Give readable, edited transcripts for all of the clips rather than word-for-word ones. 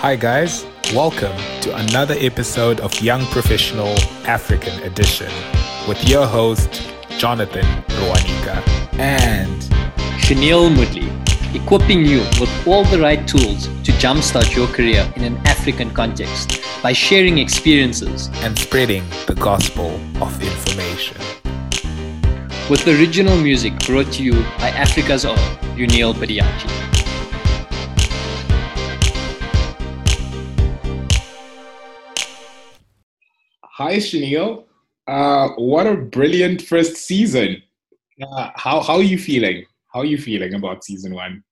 Hi guys, welcome to another episode of Young Professional African Edition with your host, Jonathan Rowanika and Shunil Mudaly, equipping you with all the right tools to jumpstart your career in an African context by sharing experiences and spreading the gospel of information. With original music brought to you by Africa's own, Shunil Badiachi. Hi, Shunil. What a brilliant first season. How are you feeling? How are you feeling about season one?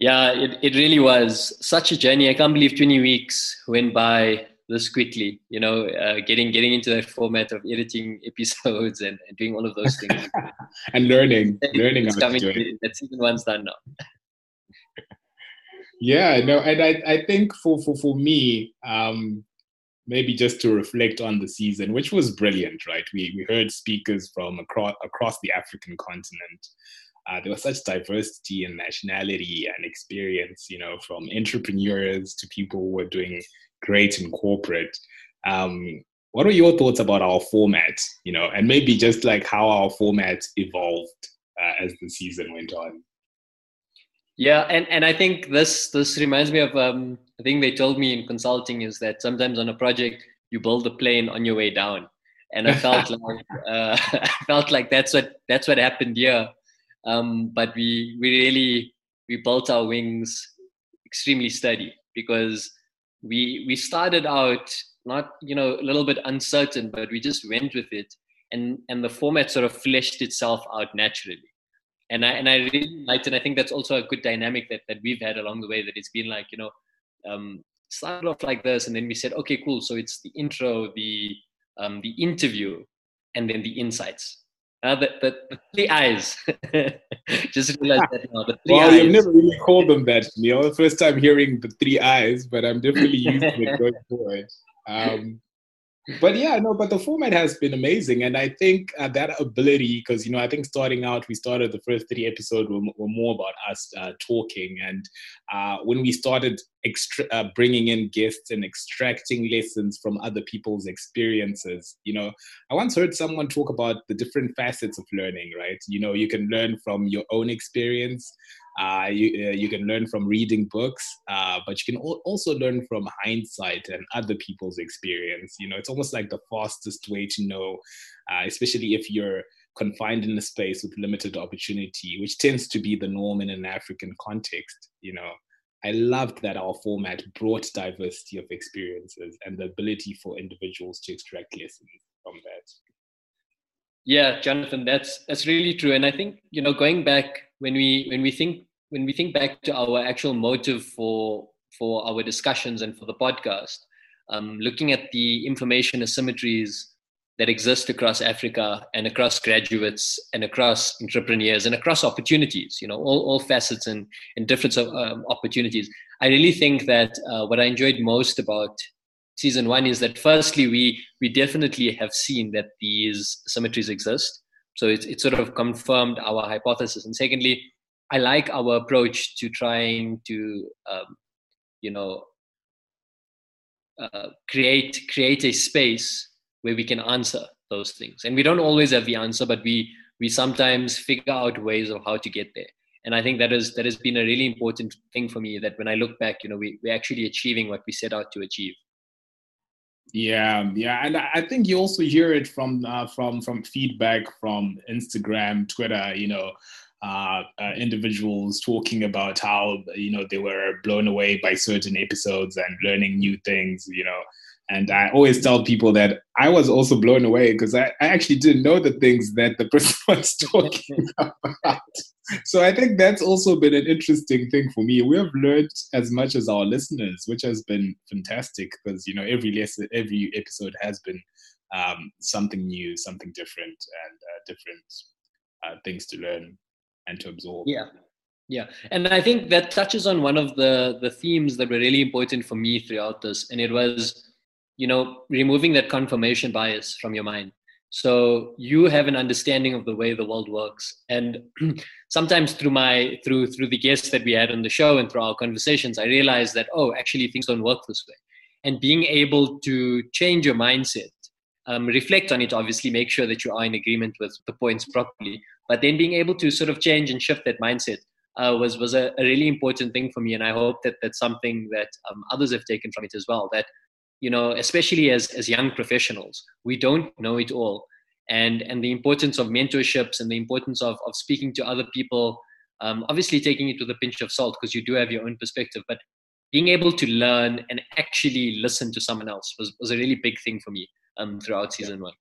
Yeah, it really was such a journey. I can't believe 20 weeks went by this quickly. You know, getting into that format of editing episodes and doing all of those things. And learning how to do it. That season one's done now. Yeah, no, and I think for me, maybe just to reflect on the season, which was brilliant, right? We heard speakers from across the African continent. There was such diversity in nationality and experience, you know, from entrepreneurs to people who were doing great in corporate. What were your thoughts about our format, you know, and maybe just like how our format evolved as the season went on? Yeah, and I think this reminds me of the thing they told me in consulting is that sometimes on a project you build a plane on your way down, and I felt like that's what happened here. But we really built our wings extremely sturdy because we started out not, you know, a little bit uncertain, but we just went with it, and the format sort of fleshed itself out naturally. And I really liked it. I think that's also a good dynamic that we've had along the way, that it's been like, you know, started off like this, and then we said, okay, cool. So it's the intro, the interview, and then the insights. The three eyes. Just realized that now. The three eyes. You've never really called them that, Neil. The first time hearing the three eyes, but I'm definitely used to it going forward. But yeah, no, but the format has been amazing. And I think that ability, because, you know, I think starting out, we started the first 3 episodes were more about us talking. And when we started bringing in guests and extracting lessons from other people's experiences, you know, I once heard someone talk about the different facets of learning, right? You know, you can learn from your own experience. You can learn from reading books, but you can also learn from hindsight and other people's experience. You know, it's almost like the fastest way to know, especially if you're confined in a space with limited opportunity, which tends to be the norm in an African context. You know, I loved that our format brought diversity of experiences and the ability for individuals to extract lessons from that. Yeah, Jonathan, that's really true. And I think, you know, going back when we think back to our actual motive for our discussions and for the podcast, looking at the information asymmetries that exist across Africa and across graduates and across entrepreneurs and across opportunities, you know, all facets and different opportunities. I really think that what I enjoyed most about season one is that firstly, we definitely have seen that these asymmetries exist. So it sort of confirmed our hypothesis. And secondly, I like our approach to trying to, you know, create a space where we can answer those things. And we don't always have the answer, but we sometimes figure out ways of how to get there. And I think that has been a really important thing for me, that when I look back, you know, we're actually achieving what we set out to achieve. Yeah, and I think you also hear it from feedback from Instagram, Twitter, you know, individuals talking about how, you know, they were blown away by certain episodes and learning new things, you know. And I always tell people that I was also blown away because I actually didn't know the things that the person was talking about. So I think that's also been an interesting thing for me. We have learned as much as our listeners, which has been fantastic because, you know, every episode has been something new, something different, and different things to learn and to absorb. Yeah. And I think that touches on one of the themes that were really important for me throughout this. And it was, you know, removing that confirmation bias from your mind. So you have an understanding of the way the world works. And sometimes through the guests that we had on the show and through our conversations, I realized that, oh, actually things don't work this way. And being able to change your mindset, reflect on it, obviously, make sure that you are in agreement with the points properly, but then being able to sort of change and shift that mindset was a really important thing for me. And I hope that that's something that others have taken from it as well, that, you know, especially as young professionals, we don't know it all. And the importance of mentorships and the importance of speaking to other people, obviously taking it with a pinch of salt because you do have your own perspective, but being able to learn and actually listen to someone else was a really big thing for me throughout season one.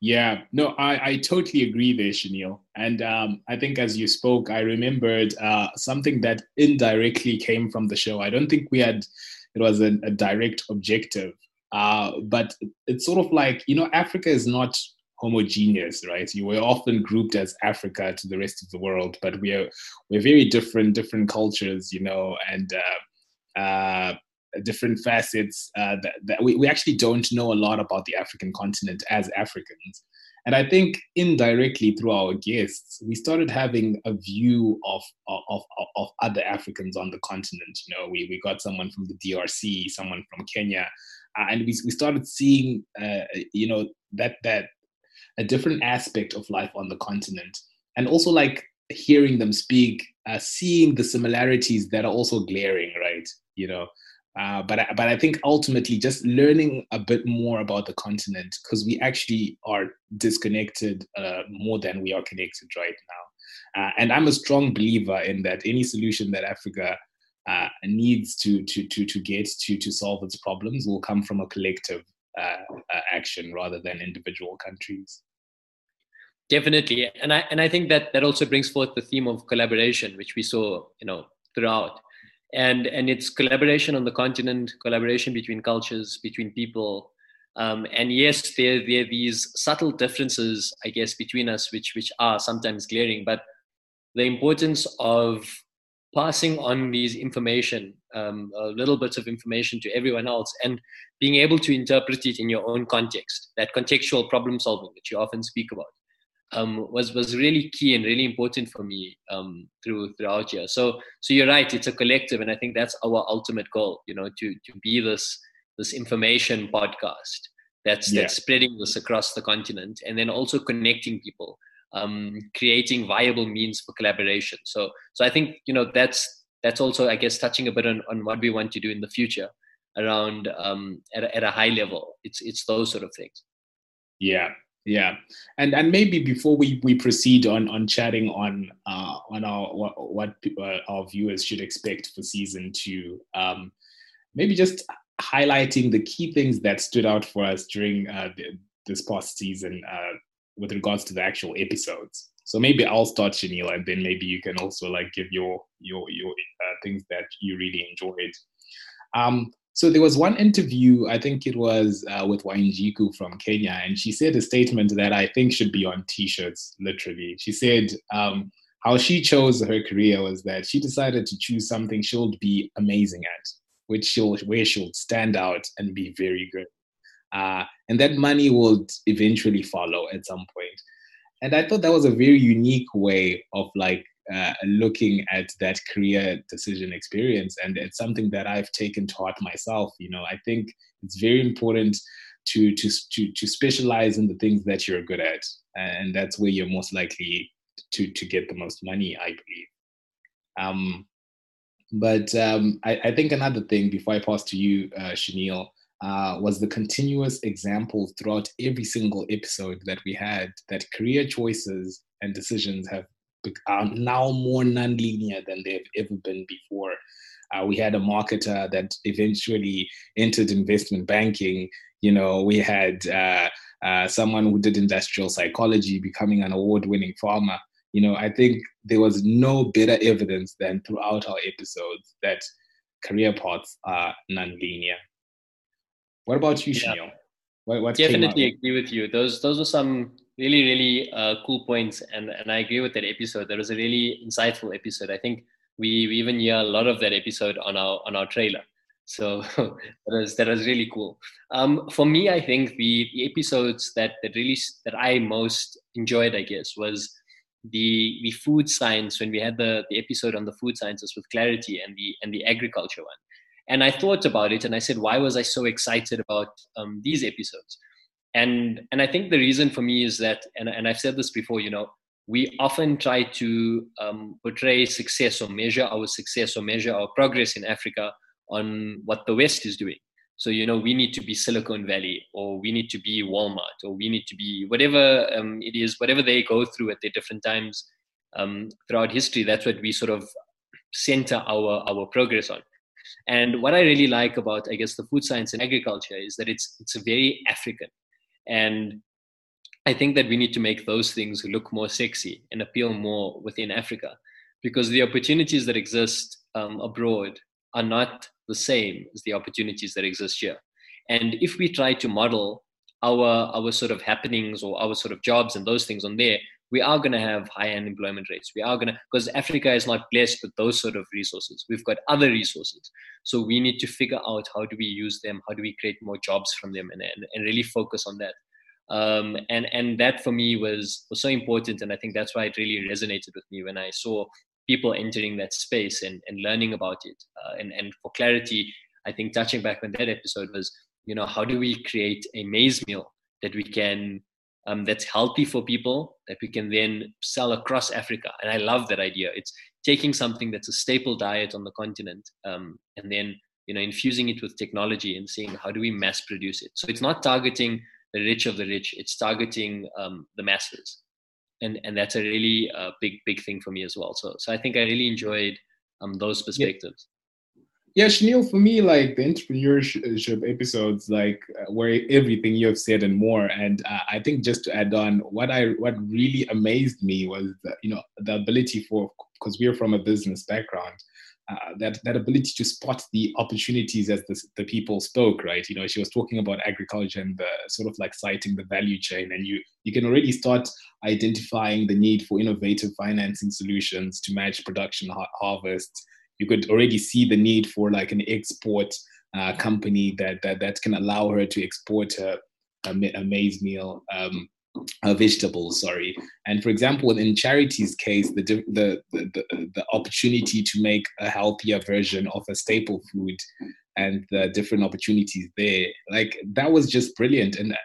Yeah, no, I totally agree there, Shunil. And I think as you spoke, I remembered something that indirectly came from the show. I don't think we had... It was a direct objective, but it's sort of like, you know, Africa is not homogeneous, right? You were often grouped as Africa to the rest of the world, but we're very different cultures, you know, and different facets that we actually don't know a lot about the African continent as Africans. And I think indirectly through our guests, we started having a view of other Africans on the continent. You know, we got someone from the DRC, someone from Kenya, and we started seeing, you know, that a different aspect of life on the continent, and also like hearing them speak, seeing the similarities that are also glaring, right? You know. But I think ultimately just learning a bit more about the continent, because we actually are disconnected more than we are connected right now. And I'm a strong believer in that any solution that Africa needs to get to solve its problems will come from a collective action rather than individual countries. Definitely. And I think that also brings forth the theme of collaboration, which we saw, you know, throughout. And it's collaboration on the continent, collaboration between cultures, between people. And yes, there are these subtle differences, I guess, between us, which are sometimes glaring. But the importance of passing on these information, little bits of information to everyone else, and being able to interpret it in your own context, that contextual problem solving that you often speak about, was really key and really important for me throughout year. So you're right, it's a collective, and I think that's our ultimate goal, you know, to be this information podcast that's spreading this across the continent, and then also connecting people, creating viable means for collaboration. So I think, you know, that's also, I guess, touching a bit on what we want to do in the future around at a high level. It's those sort of things. Yeah. Yeah, and maybe before we proceed on chatting on our what our viewers should expect for season two, maybe just highlighting the key things that stood out for us during this past season with regards to the actual episodes. So maybe I'll start, Chenille, and then maybe you can also like give your things that you really enjoyed. So there was one interview, I think it was with Wainjiku from Kenya, and she said a statement that I think should be on t-shirts, literally. She said how she chose her career was that she decided to choose something she'll be amazing at, where she'll stand out and be very good. And that money will eventually follow at some point. And I thought that was a very unique way of like, looking at that career decision experience, and it's something that I've taken to heart myself. You know, I think it's very important to specialize in the things that you're good at, and that's where you're most likely to get the most money, I believe. But I think another thing before I pass to you, Shunil, was the continuous examples throughout every single episode that we had that career choices and decisions are now more non-linear than they've ever been before. We had a marketer that eventually entered investment banking. You know, we had someone who did industrial psychology becoming an award-winning farmer. You know, I think there was no better evidence than throughout our episodes that career paths are non-linear. What about you, Shunil? What definitely agree with you. Those were some really cool points, and I agree with that episode. That was a really insightful episode. I think we even hear a lot of that episode on our trailer, So that was really cool. For me, I think the episodes that I most enjoyed, I guess, was the food science, when we had the episode on the food sciences with Clarity, and the agriculture one. And I thought about it and I said, why was I so excited about these episodes? And I think the reason for me is that, and I've said this before, we often try to portray success or measure our success or measure our progress in Africa on what the West is doing. So, we need to be Silicon Valley, or we need to be Walmart, or we need to be whatever it is, whatever they go through at their different times throughout history. That's what we sort of center our progress on. And what I really like about, I guess, the food science and agriculture is that it's very African. And I think that we need to make those things look more sexy and appeal more within Africa, because the opportunities that exist abroad are not the same as the opportunities that exist here. And if we try to model our sort of happenings or our sort of jobs and those things on there, we are going to have high unemployment rates. Because Africa is not blessed with those sort of resources. We've got other resources. So we need to figure out, how do we use them? How do we create more jobs from them, and really focus on that? And that for me was so important. And I think that's why it really resonated with me when I saw people entering that space and learning about it. And for Clarity, I think touching back on that episode was, how do we create a maize meal that we can that's healthy for people, that we can then sell across Africa? And I love that idea. It's taking something that's a staple diet on the continent, and then infusing it with technology and seeing, how do we mass produce it? So it's not targeting the rich of the rich, it's targeting the masses, and that's a really big thing for me as well. So I think I really enjoyed those perspectives. Yeah, Shunil, for me, like the entrepreneurship episodes, like where everything you have said and more. And I think, just to add on, what really amazed me was the ability for, because we are from a business background, that ability to spot the opportunities as the people spoke, right? She was talking about agriculture and the sort of like citing the value chain, and you can already start identifying the need for innovative financing solutions to match production harvests. You could already see the need for like an export company that can allow her to export a maize meal, vegetables, sorry. And for example, within Charity's case, the opportunity to make a healthier version of a staple food and the different opportunities there, like that was just brilliant. And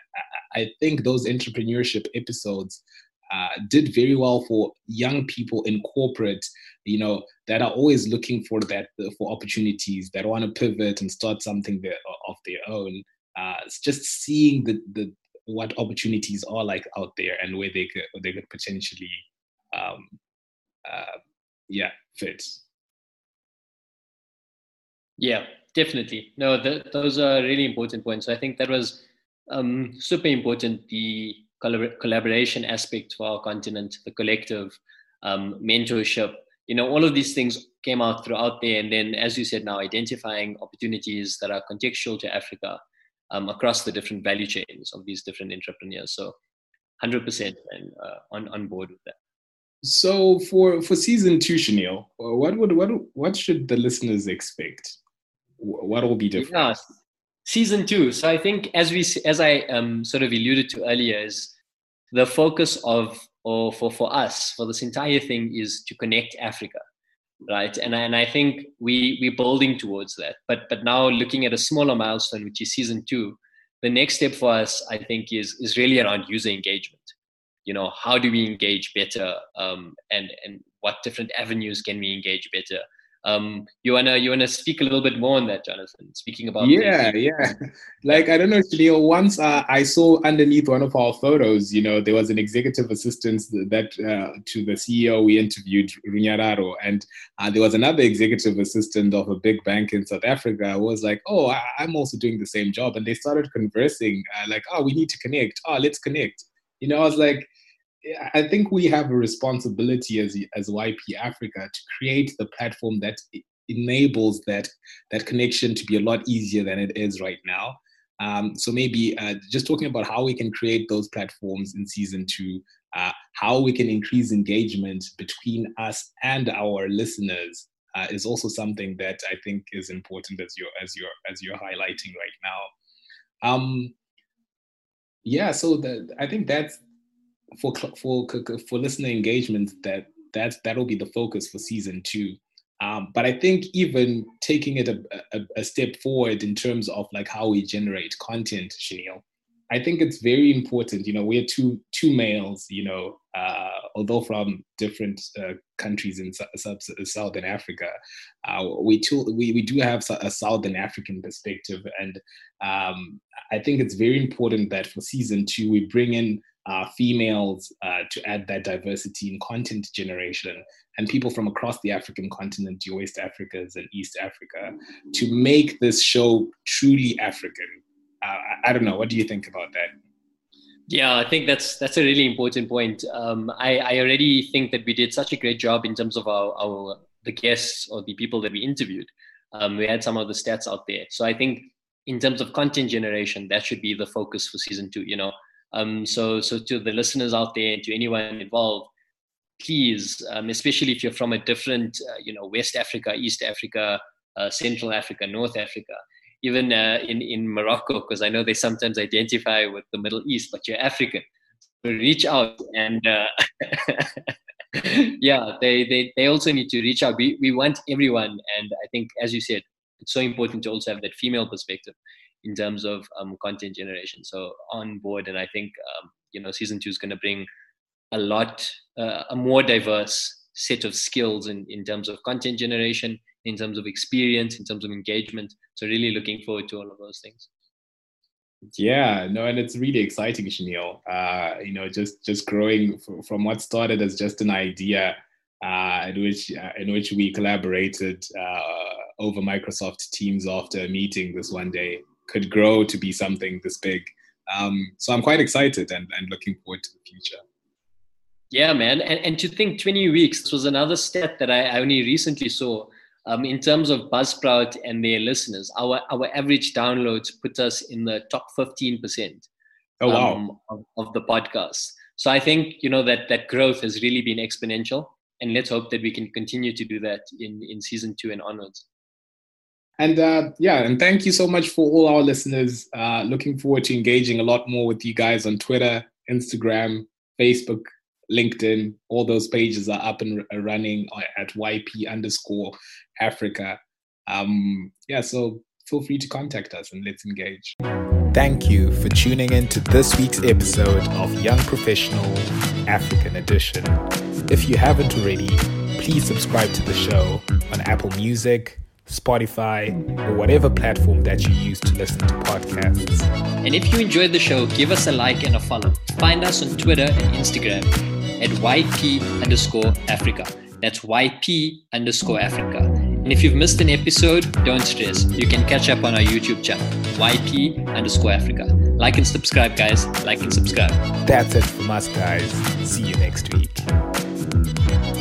I think those entrepreneurship episodes did very well for young people in corporate, that are always looking for for opportunities, that want to pivot and start something of their own. It's just seeing the what opportunities are like out there, and where they could potentially, fit. Yeah, definitely. No, those are really important points. I think that was super important. The collaboration aspect for our continent, the collective, mentorship, all of these things came out throughout there. And then, as you said now, identifying opportunities that are contextual to Africa, across the different value chains of these different entrepreneurs. So 100% and on board with that. So for season 2, Shunil, what should the listeners expect? What will be different? Yeah. Season 2. So I think, as I sort of alluded to earlier, is the focus for us, for this entire thing, is to connect Africa, right? And I think we're building towards that. But now, looking at a smaller milestone, which is season 2, the next step for us, I think, is really around user engagement. How do we engage better, and what different avenues can we engage better? You wanna speak a little bit more on that, Jonathan? Speaking about like, I don't know, Chenille, once I saw underneath one of our photos, there was an executive assistant that to the CEO we interviewed, Runyararo, and there was another executive assistant of a big bank in South Africa who was like, "Oh, I'm also doing the same job," and they started conversing, like, "Oh, we need to connect. Oh, let's connect." I was like, I think we have a responsibility as YP Africa to create the platform that enables that connection to be a lot easier than it is right now. So maybe just talking about how we can create those platforms in season 2, how we can increase engagement between us and our listeners, is also something that I think is important as you're highlighting right now. Yeah, so I think that's for listener engagement, that'll be the focus for season 2. But I think even taking it a step forward in terms of like how we generate content, Chenille, I think it's very important. You know, we're two males, you know, although from different countries in Southern Africa, we do have a Southern African perspective. And I think it's very important that for season 2, we bring in females to add that diversity in content generation, and people from across the African continent, your West Africas and East Africa, to make this show truly African. I don't know. What do you think about that? Yeah, I think that's a really important point. I already think that we did such a great job in terms of the guests or the people that we interviewed. We had some of the stats out there. So I think in terms of content generation, that should be the focus for season 2, you know. So to the listeners out there and to anyone involved, please, especially if you're from a different, you know, West Africa, East Africa, Central Africa, North Africa, even in Morocco, because I know they sometimes identify with the Middle East, but you're African. So reach out and yeah, they also need to reach out. We want everyone, and I think, as you said, it's so important to also have that female perspective in terms of content generation. So on board, and I think you know, season 2 is going to bring a more diverse set of skills in terms of content generation, in terms of experience, in terms of engagement. So really looking forward to all of those things. Yeah, no, and it's really exciting, Chenille. You know, just growing from what started as just an idea, in which we collaborated over Microsoft Teams after a meeting this one day, could grow to be something this big. So I'm quite excited and looking forward to the future. Yeah, man. And to think 20 weeks, this was another stat that I only recently saw. In terms of Buzzsprout and their listeners, our average downloads put us in the top 15%. Oh, wow. Of the podcast. So I think, you know, that growth has really been exponential, and let's hope that we can continue to do that in season 2 and onwards. And yeah, and thank you so much for all our listeners. Looking forward to engaging a lot more with you guys on Twitter, Instagram, Facebook, LinkedIn. All those pages are up and running at YP_Africa. Yeah, so feel free to contact us and let's engage. Thank you for tuning in to this week's episode of Young Professional African Edition. If you haven't already, please subscribe to the show on Apple Music, Spotify, or whatever platform that you use to listen to podcasts. And if you enjoyed the show, give us a like and a follow. Find us on Twitter and Instagram at YP_Africa. That's YP_Africa. And if you've missed an episode, don't stress. You can catch up on our YouTube channel, YP_Africa. Like and subscribe, guys. Like and subscribe. That's it from us, guys. See you next week.